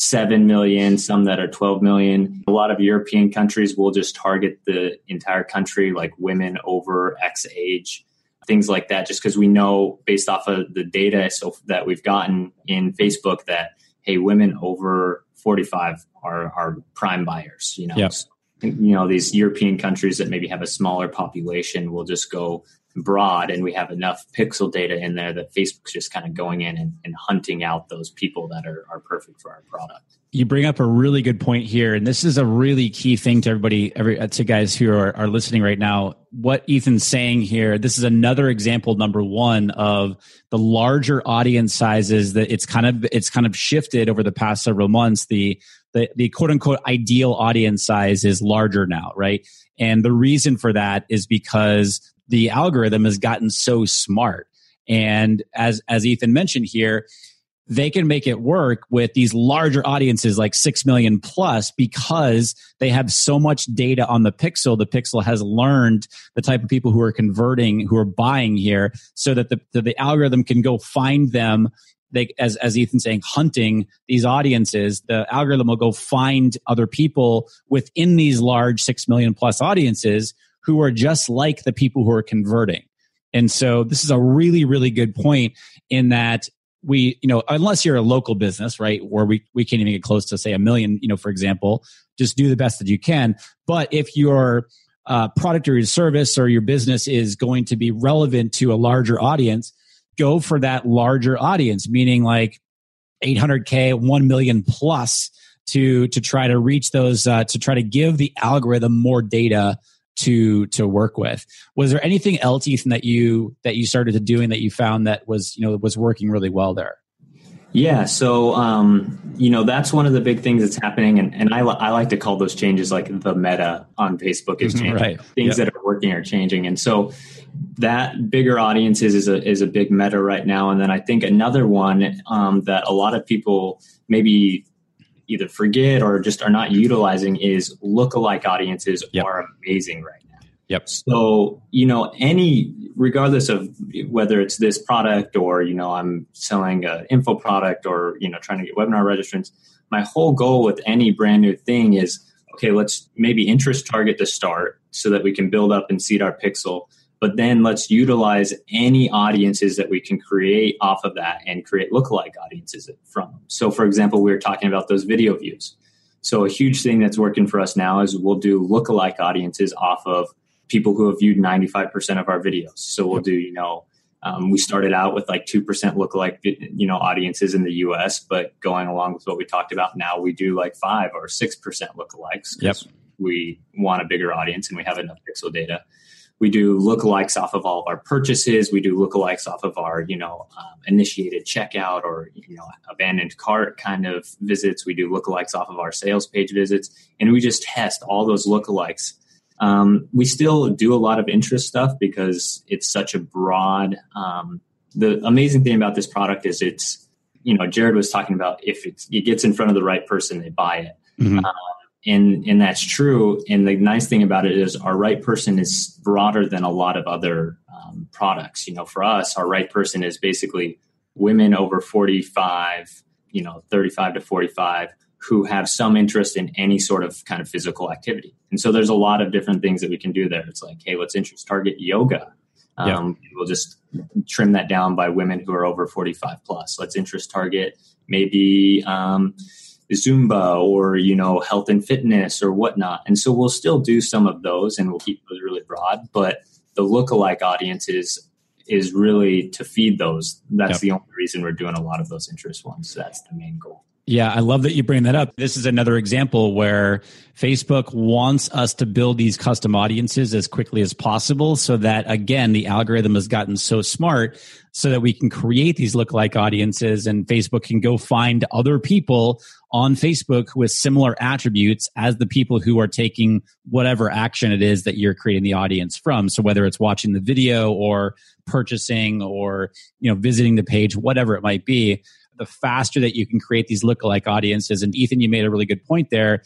seven million, some that are twelve million. A lot of European countries will just target the entire country, like women over X age, things like that, just because we know based off of the data so that we've gotten in Facebook that, hey, women over forty-five are our prime buyers. You know, yep. so, you know, these European countries that maybe have a smaller population will just go broad, and we have enough pixel data in there that Facebook's just kind of going in and, and hunting out those people that are, are perfect for our product. You bring up a really good point here, and this is a really key thing to everybody, every, to guys who are, are listening right now. What Ethan's saying here, this is another example, number one, of the larger audience sizes that it's kind of it's kind of shifted over the past several months. The the, the quote unquote ideal audience size is larger now, right? And the reason for that is because the algorithm has gotten so smart. And as as Ethan mentioned here, they can make it work with these larger audiences, like six million plus, because they have so much data on the pixel. The pixel has learned the type of people who are converting, who are buying here, so that the, that the algorithm can go find them. They, as, as Ethan's saying, hunting these audiences, the algorithm will go find other people within these large six million plus audiences who are just like the people who are converting. And so this is a really, really good point in that we, you know, unless you're a local business, right, where we, we can't even get close to, say, a million, you know, for example, just do the best that you can. But if your uh, product or your service or your business is going to be relevant to a larger audience, go for that larger audience, meaning like eight hundred K, one million plus, to, to try to reach those, uh, to try to give the algorithm more data to to work with. Was there anything else, Ethan, that you that you started to doing that you found that was, you know, was working really well there? Yeah, so um, you know, that's one of the big things that's happening, and, and I I like to call those changes like the meta on Facebook is changing. Right. Things yep. that are working are changing, and so that bigger audiences is a is a big meta right now. And then I think another one um, that a lot of people maybe either forget or just are not utilizing is lookalike audiences yep. are amazing right now. Yep. So, you know, any, regardless of whether it's this product or, you know, I'm selling an info product or, you know, trying to get webinar registrants, my whole goal with any brand new thing is, okay, let's maybe interest target to start so that we can build up and seed our pixel. But then let's utilize any audiences that we can create off of that and create lookalike audiences from them. So for example, we were talking about those video views. So a huge thing that's working for us now is we'll do lookalike audiences off of people who have viewed ninety-five percent of our videos. So we'll do, you know, um, we started out with like two percent lookalike, you know, audiences in the U S, but going along with what we talked about now, we do like five or six percent lookalikes because yep. we want a bigger audience and we have enough pixel data. We do lookalikes off of all of our purchases. We do lookalikes off of our, you know, um, initiated checkout or, you know, abandoned cart kind of visits. We do lookalikes off of our sales page visits. And we just test all those lookalikes. Um, we still do a lot of interest stuff because it's such a broad... Um, the amazing thing about this product is it's, you know, Jarrod was talking about if it's, it gets in front of the right person, they buy it. Mm-hmm. Um, And and that's true. And the nice thing about it is our right person is broader than a lot of other um, products. You know, for us, our right person is basically women over forty-five, you know, thirty-five to forty-five, who have some interest in any sort of kind of physical activity. And so there's a lot of different things that we can do there. It's like, hey, let's interest target yoga. Um, yeah. We'll just trim that down by women who are over forty-five plus. Let's interest target maybe... Um, Zumba or, you know, health and fitness or whatnot. And so we'll still do some of those and we'll keep those really broad, but the lookalike audience is is really to feed those. That's yep. the only reason we're doing a lot of those interest ones. So that's the main goal. Yeah, I love that you bring that up. This is another example where Facebook wants us to build these custom audiences as quickly as possible so that, again, the algorithm has gotten so smart so that we can create these lookalike audiences and Facebook can go find other people on Facebook with similar attributes as the people who are taking whatever action it is that you're creating the audience from. So whether it's watching the video or purchasing or, you know, visiting the page, whatever it might be. The faster that you can create these lookalike audiences. And Ethan, you made a really good point there.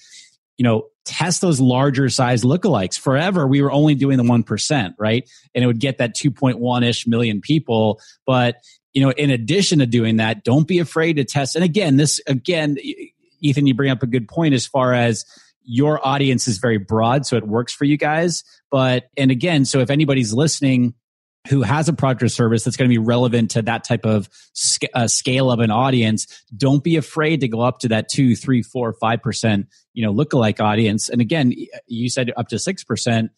You know, test those larger size lookalikes. Forever, we were only doing the one percent, right? And it would get that two point one-ish million people. But, you know, in addition to doing that, don't be afraid to test. And again, this, again, Ethan, you bring up a good point as far as your audience is very broad, so it works for you guys. But, and again, so if anybody's listening who has a product or service that's going to be relevant to that type of sc- uh, scale of an audience, don't be afraid to go up to that two, three, four, five percent, you know, lookalike audience. And again, you said up to six percent.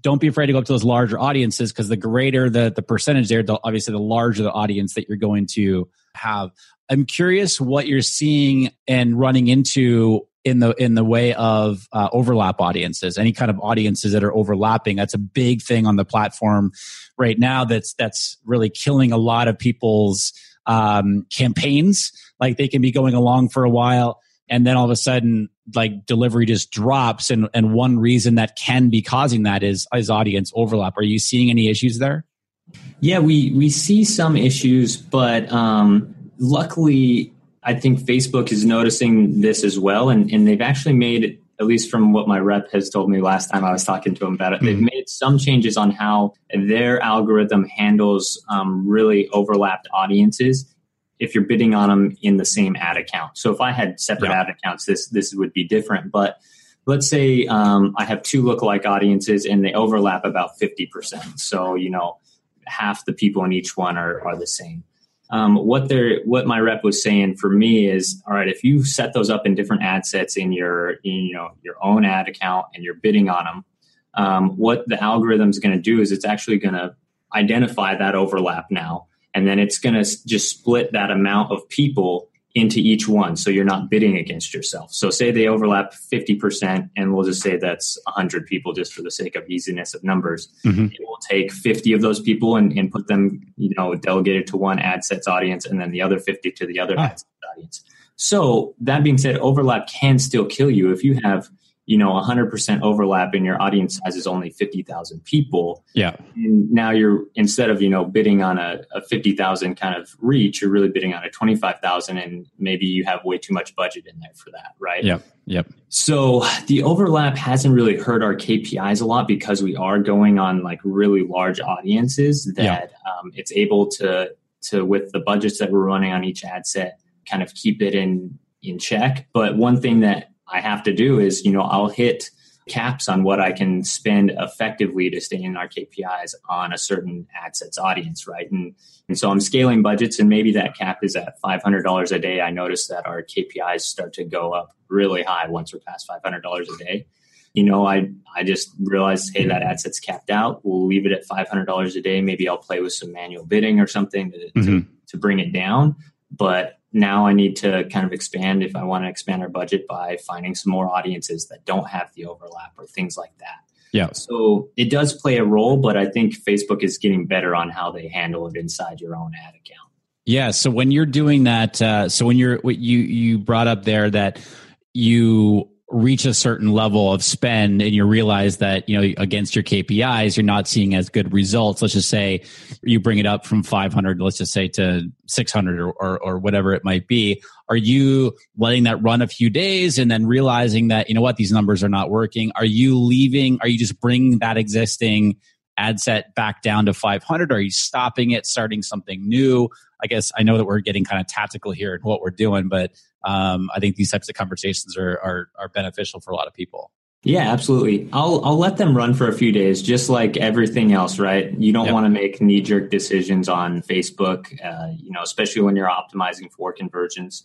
Don't be afraid to go up to those larger audiences because the greater the the percentage there, the, obviously, the larger the audience that you're going to have. I'm curious what you're seeing and running into in the in the way of uh, overlap audiences, any kind of audiences that are overlapping. That's a big thing on the platform right now. That's that's really killing a lot of people's um, campaigns. Like they can be going along for a while, and then all of a sudden, like delivery just drops. And and one reason that can be causing that is is audience overlap. Are you seeing any issues there? Yeah, we we see some issues, but um, luckily, I think Facebook is noticing this as well, and, and they've actually made, at least from what my rep has told me last time I was talking to him about it, mm-hmm. they've made some changes on how their algorithm handles um, really overlapped audiences if you're bidding on them in the same ad account. So if I had separate yeah. ad accounts, this this would be different. But let's say um, I have two lookalike audiences and they overlap about fifty percent. So, you know, half the people in each one are, are the same. Um, what they're, what my rep was saying for me is, all right, if you set those up in different ad sets in your, in, you know, your own ad account and you're bidding on them, um, what the algorithm is going to do is it's actually going to identify that overlap now. And then it's going to just split that amount of people into each one. So you're not bidding against yourself. So say they overlap fifty percent, and we'll just say that's one hundred people just for the sake of easiness of numbers. Mm-hmm. It will take fifty of those people and, and put them, you know, delegated to one ad sets audience and then the other fifty to the other ah. ad sets audience. So that being said, overlap can still kill you. If you have, you know, one hundred percent overlap and your audience size is only fifty thousand people. Yeah. And now you're, instead of, you know, bidding on a, a fifty thousand kind of reach, you're really bidding on a twenty-five thousand, and maybe you have way too much budget in there for that, right? Yep. Yep. So the overlap hasn't really hurt our K P Is a lot because we are going on like really large audiences that yeah. um, it's able to, to, with the budgets that we're running on each ad set, kind of keep it in, in check. But one thing that I have to do is, you know, I'll hit caps on what I can spend effectively to stay in our K P Is on a certain ad sets audience, right? And and so I'm scaling budgets, and maybe that cap is at five hundred dollars a day. I notice that our K P Is start to go up really high once we're past five hundred dollars a day. You know, I I just realized, hey, that ad set's capped out. We'll leave it at five hundred dollars a day. Maybe I'll play with some manual bidding or something to, mm-hmm. to, to bring it down. But now I need to kind of expand if I want to expand our budget by finding some more audiences that don't have the overlap or things like that. Yeah. So it does play a role, but I think Facebook is getting better on how they handle it inside your own ad account. Yeah. So when you're doing that, uh, so when you're, what you, you brought up there that you reach a certain level of spend and you realize that, you know, against your K P Is, you're not seeing as good results. Let's just say you bring it up from five hundred, let's just say to six hundred or, or, or whatever it might be. Are you letting that run a few days and then realizing that, you know what, these numbers are not working? Are you leaving? Are you just bringing that existing ad set back down to five hundred? Are you stopping it, starting something new? I guess I know that we're getting kind of tactical here in what we're doing, but um, I think these types of conversations are, are are beneficial for a lot of people. Yeah, absolutely. I'll I'll let them run for a few days, just like everything else, right? You don't yep. want to make knee-jerk decisions on Facebook, uh, you know, especially when you're optimizing for conversions.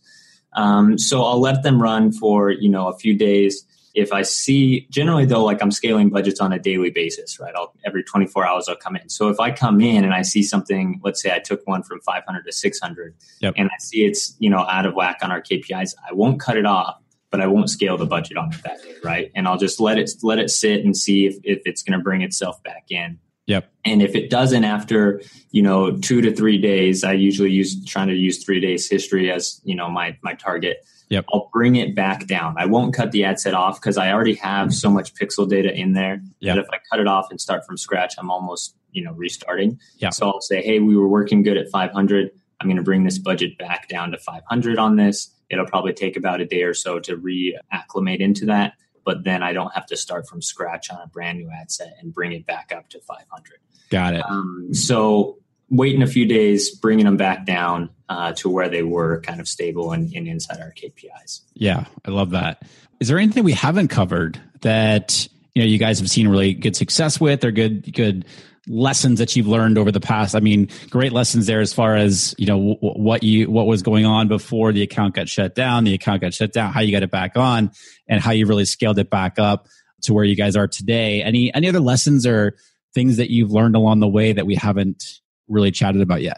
Um, so I'll let them run for, you know, a few days. if I see, generally though, like I'm scaling budgets on a daily basis, right? I'll, every twenty-four hours I'll come in. So if I come in and I see something, let's say I took one from five hundred to six hundred, yep, and I see it's, you know, out of whack on our K P Is, I won't cut it off, but I won't scale the budget on it that day, right? And I'll just let it, let it sit and see if, if it's going to bring itself back in. Yep. And if it doesn't after, you know, two to three days, I usually use trying to use three days history as, you know, my, my target. Yep. I'll bring it back down. I won't cut the ad set off because I already have so much pixel data in there, yep, that if I cut it off and start from scratch, I'm almost, you know, restarting. Yep. So I'll say, hey, we were working good at five hundred. I'm going to bring this budget back down to five hundred on this. It'll probably take about a day or so to reacclimate into that, but then I don't have to start from scratch on a brand new ad set and bring it back up to five hundred. Got it. Um, so waiting a few days, bringing them back down uh, to where they were kind of stable and, and inside our K P Is. Yeah, I love that. Is there anything we haven't covered that, you know, you guys have seen really good success with, or good, good lessons that you've learned over the past? I mean, great lessons there as far as, you know, w- what you, what was going on before the account got shut down, the account got shut down, how you got it back on, and how you really scaled it back up to where you guys are today. Any, any other lessons or things that you've learned along the way that we haven't really chatted about yet?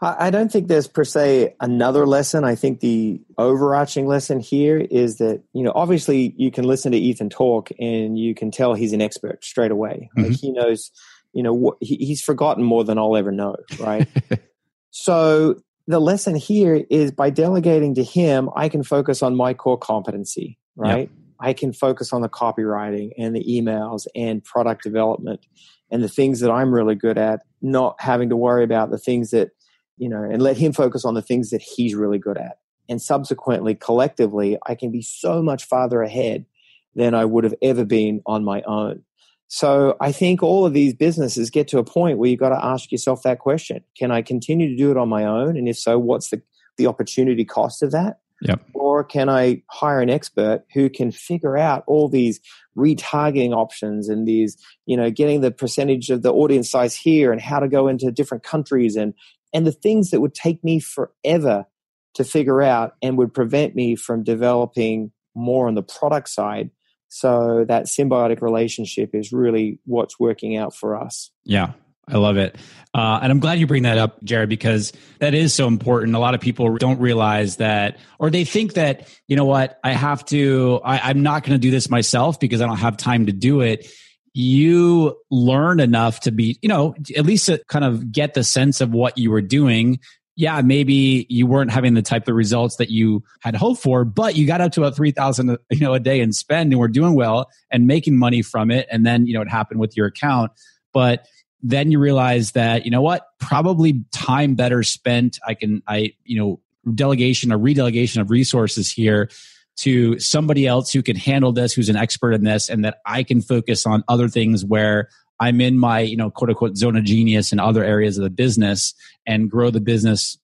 I don't think there's per se another lesson. I think the overarching lesson here is that, you know, obviously you can listen to Ethan talk and you can tell he's an expert straight away. Mm-hmm. Like he knows, you know, what, he, he's forgotten more than I'll ever know, right? So the lesson here is by delegating to him, I can focus on my core competency, right? Yep. I can focus on the copywriting and the emails and product development and the things that I'm really good at, not having to worry about the things that, you know, and let him focus on the things that he's really good at. And subsequently, collectively, I can be so much farther ahead than I would have ever been on my own. So I think all of these businesses get to a point where you've got to ask yourself that question. Can I continue to do it on my own? And if so, what's the, the opportunity cost of that? Yep. Or can I hire an expert who can figure out all these retargeting options and these, you know, getting the percentage of the audience size here and how to go into different countries and And the things that would take me forever to figure out and would prevent me from developing more on the product side. So that symbiotic relationship is really what's working out for us. Yeah, I love it. Uh, and I'm glad you bring that up, Jarrod, because that is so important. A lot of people don't realize that, or they think that, you know what, I have to, I, I'm not going to do this myself because I don't have time to do it. You learn enough to be, you know, at least to kind of get the sense of what you were doing. Yeah, maybe you weren't having the type of results that you had hoped for, but you got up to about three thousand, you know, a day in spend and were doing well and making money from it. And then, you know, it happened with your account. But then you realize that, you know what, probably time better spent. I can, I, you know, delegation or redelegation of resources here to somebody else who can handle this, who's an expert in this, and that I can focus on other things where I'm in my, you know, quote unquote zone of genius in other areas of the business and grow the business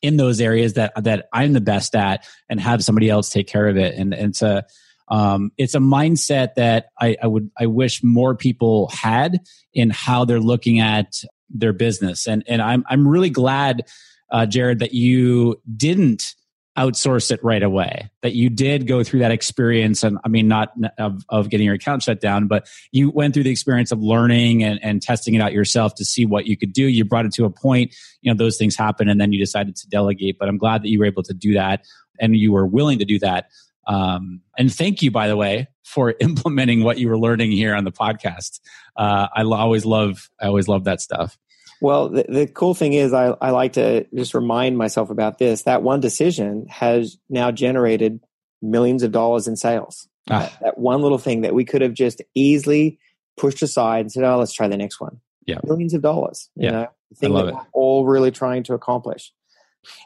in those areas that that I'm the best at and have somebody else take care of it. And, and it's a um, it's a mindset that I, I would I wish more people had in how they're looking at their business. And and I'm I'm really glad, uh, Jarrod, that you didn't outsource it right away, that you did go through that experience. And I mean, not of, of getting your account shut down, but you went through the experience of learning and, and testing it out yourself to see what you could do. You brought it to a point, you know, those things happen, and then you decided to delegate. But I'm glad that you were able to do that and you were willing to do that. Um, and thank you, by the way, for implementing what you were learning here on the podcast. Uh, I always love, I always love that stuff. Well, the, the cool thing is I, I like to just remind myself about this. That one decision has now generated millions of dollars in sales. Ah. That, that one little thing that we could have just easily pushed aside and said, oh, let's try the next one. Yeah. Millions of dollars. You yeah. know, the thing I love that it. We're all really trying to accomplish.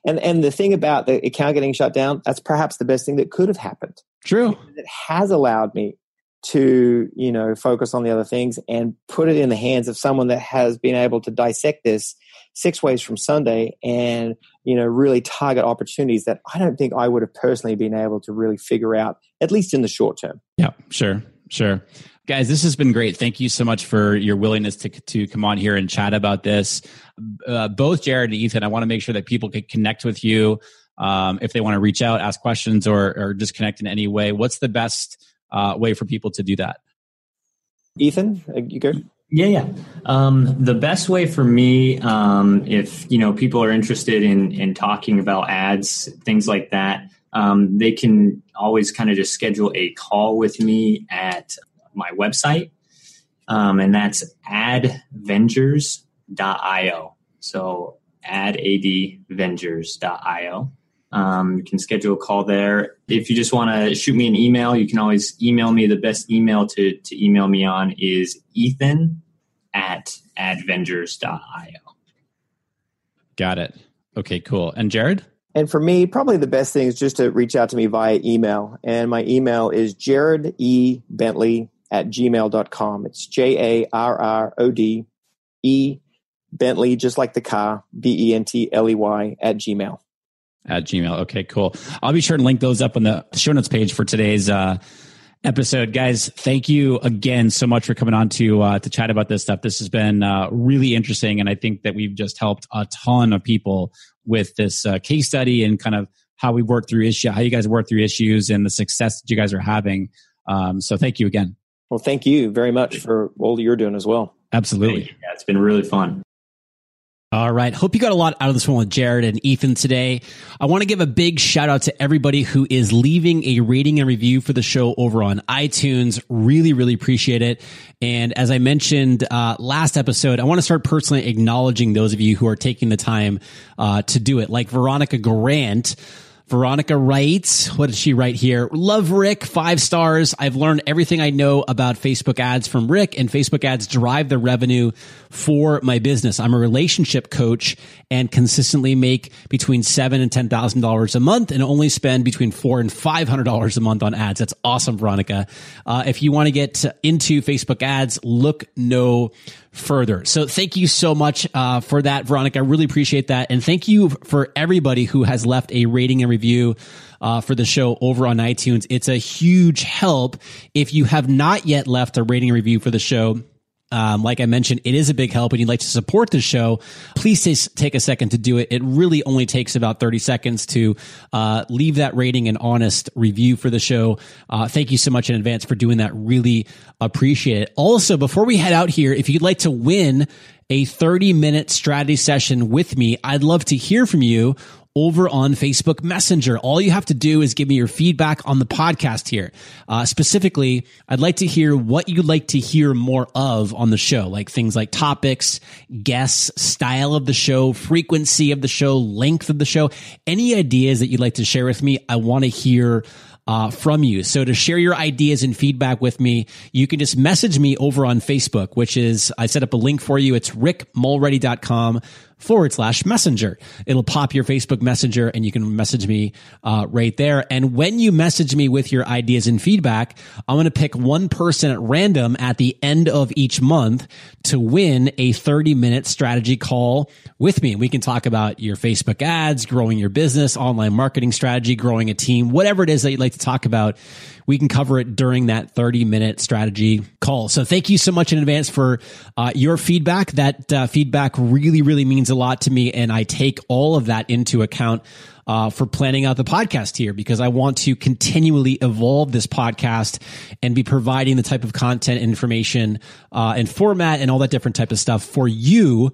And and the thing about the account getting shut down, that's perhaps the best thing that could have happened. True. It has allowed me to, you know, focus on the other things and put it in the hands of someone that has been able to dissect this six ways from Sunday and, you know, really target opportunities that I don't think I would have personally been able to really figure out, at least in the short term. Yeah, sure, sure. Guys, this has been great. Thank you so much for your willingness to to come on here and chat about this. Uh, both Jarrod and Ethan, I want to make sure that people can connect with you um, if they want to reach out, ask questions, or, or just connect in any way, what's the best uh, way for people to do that? Ethan, you go. Yeah, yeah. Um, the best way for me, um, if you know people are interested in in talking about ads, things like that, um, they can always kind of just schedule a call with me at my website, um, and that's advengers dot io. So ad vengers dot io. Um, you can schedule a call there. If you just want to shoot me an email, you can always email me. The best email to, to email me on is ethan at advengers dot io. Got it. Okay, cool. And Jarrod? And for me, probably the best thing is just to reach out to me via email. And my email is jarrod e bentley at gmail dot com. It's J A R R O D E Bentley, just like the car, B E N T L E Y at Gmail. At Gmail. Okay, cool. I'll be sure to link those up on the show notes page for today's uh, episode. Guys, thank you again so much for coming on to uh, to chat about this stuff. This has been uh, really interesting, and I think that we've just helped a ton of people with this uh, case study and kind of how we work through issue, how you guys work through issues and the success that you guys are having. Um, so thank you again. Well, thank you very much for all you're doing as well. Absolutely. Yeah, it's been really fun. All right. Hope you got a lot out of this one with Jarrod and Ethan today. I want to give a big shout out to everybody who is leaving a rating and review for the show over on iTunes. Really, really appreciate it. And as I mentioned uh, last episode, I want to start personally acknowledging those of you who are taking the time uh, to do it. Like Veronica Grant. Veronica writes, what did she write here? Love Rick, five stars. I've learned everything I know about Facebook ads from Rick, and Facebook ads drive the revenue for my business. I'm a relationship coach and consistently make between seven and ten thousand dollars a month and only spend between four and five hundred dollars a month on ads. That's awesome, Veronica. Uh, if you want to get into Facebook ads, look no further. So thank you so much uh, for that, Veronica. I really appreciate that. And thank you for everybody who has left a rating and review uh, for the show over on iTunes. It's a huge help. If you have not yet left a rating and review for the show, um, like I mentioned, it is a big help and you'd like to support the show, please t- take a second to do it. It really only takes about thirty seconds to uh, leave that rating and honest review for the show. Uh, thank you so much in advance for doing that. Really appreciate it. Also, before we head out here, if you'd like to win a thirty minute strategy session with me, I'd love to hear from you over on Facebook Messenger. All you have to do is give me your feedback on the podcast here. Uh, specifically, I'd like to hear what you'd like to hear more of on the show, like things like topics, guests, style of the show, frequency of the show, length of the show, any ideas that you'd like to share with me. I want to hear Uh, from you. So to share your ideas and feedback with me, you can just message me over on Facebook, which is, I set up a link for you. It's rick mulready dot com forward slash messenger. It'll pop your Facebook Messenger and you can message me uh, right there. And when you message me with your ideas and feedback, I'm going to pick one person at random at the end of each month to win a thirty minute strategy call with me. And we can talk about your Facebook ads, growing your business, online marketing strategy, growing a team, whatever it is that you'd like to talk about. We can cover it during that thirty minute strategy call. So thank you so much in advance for uh, your feedback. That uh, feedback really, really means a lot to me. And I take all of that into account uh, for planning out the podcast here, because I want to continually evolve this podcast and be providing the type of content, information, uh, and format and all that different type of stuff for you,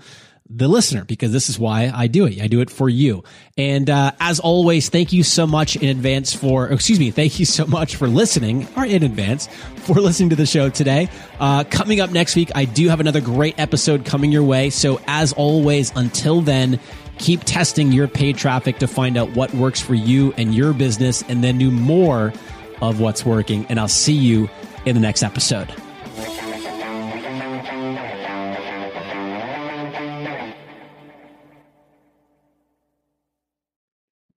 the listener, because this is why I do it. I do it for you. And uh, as always, thank you so much in advance for, excuse me, thank you so much for listening, or in advance, for listening to the show today. Uh, coming up next week, I do have another great episode coming your way. So as always, until then, keep testing your paid traffic to find out what works for you and your business, and then do more of what's working. And I'll see you in the next episode.